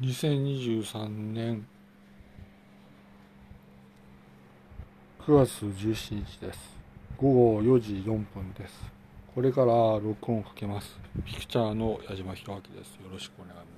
2023年9月17日です。午後4時4分です。これから録音をかけます。ピクチャーの矢島博明です。よろしくお願いします。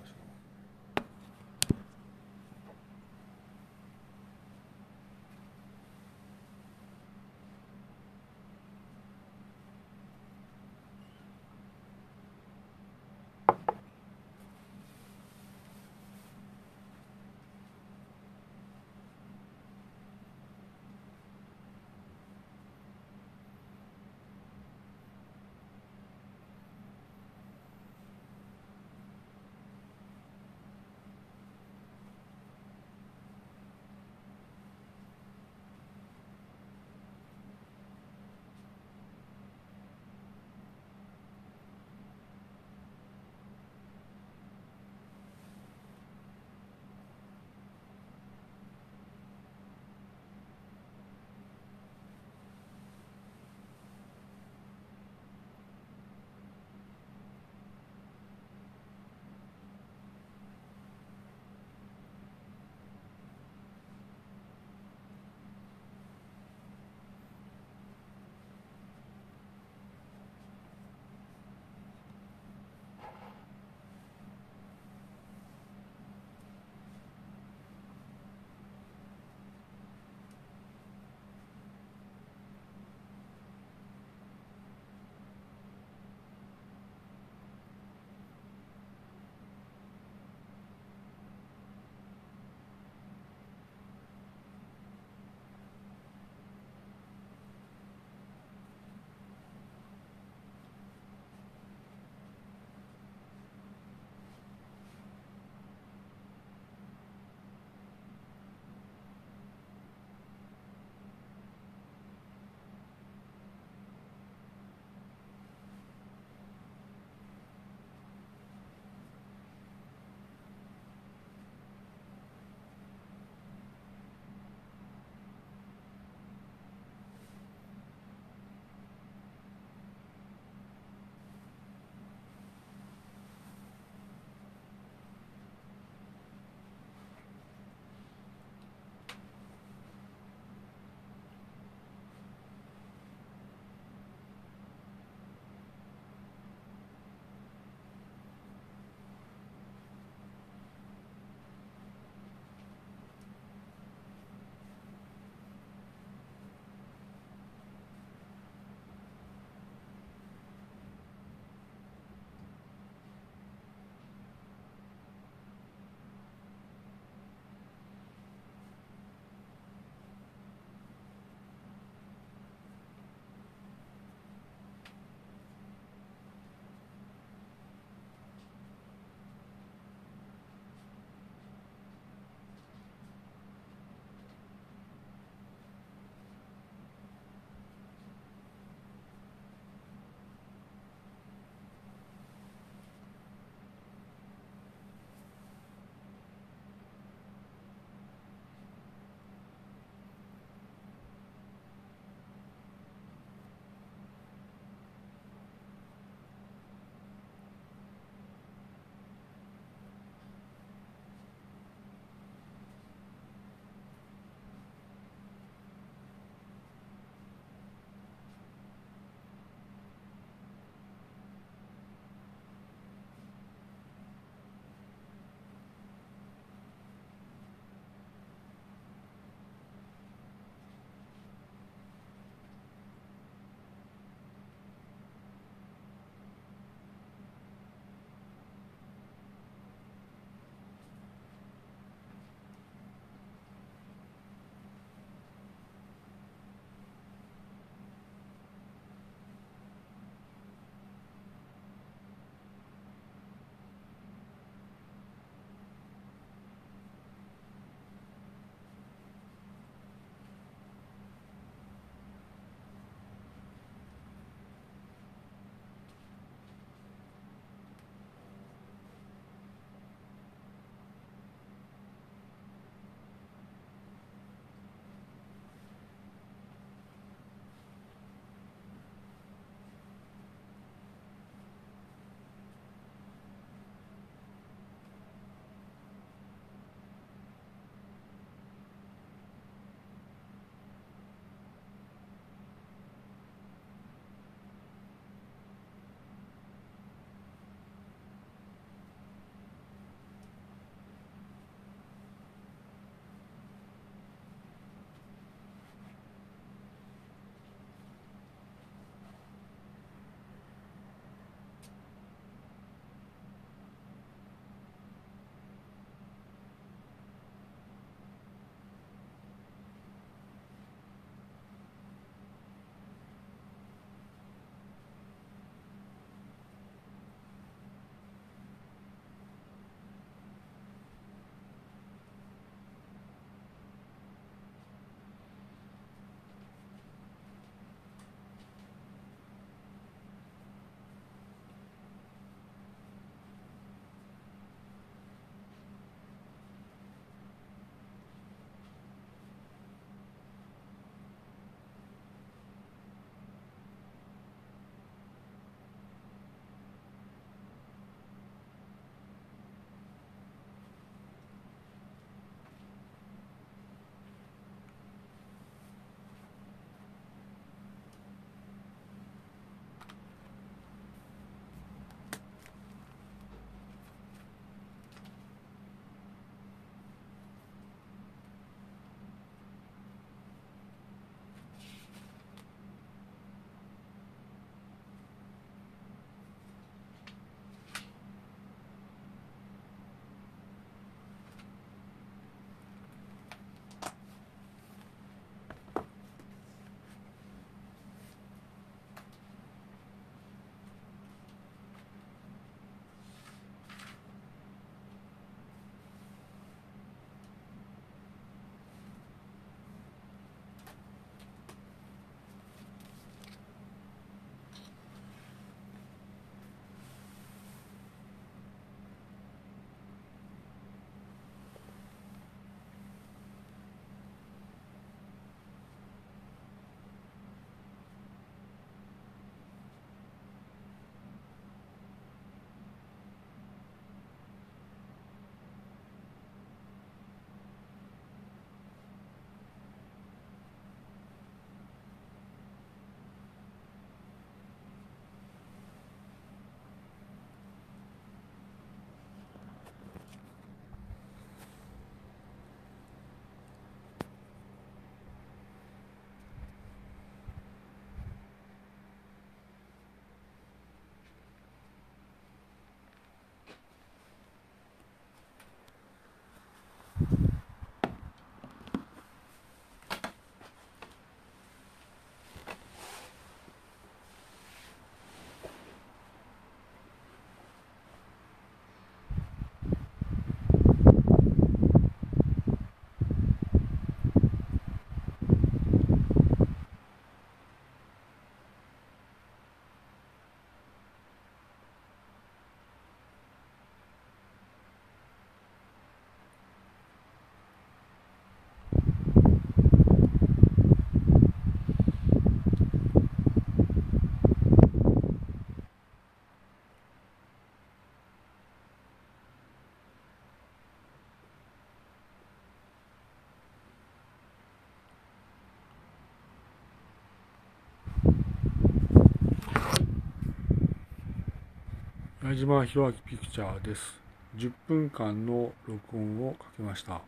矢島博明ピクチャーです。10分間の録音をかけました。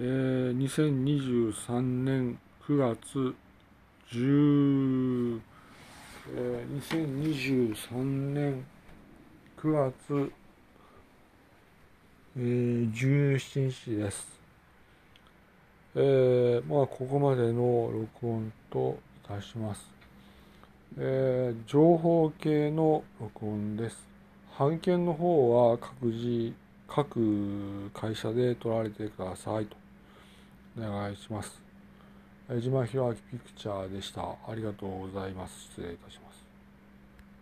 2023年9月10、2023年9月、17日です。ここまでの録音といたします。情報系の録音です。版権の方は各会社で取られてくださいとお願いします。矢島博明ピクチャーでした。ありがとうございます。失礼いたします。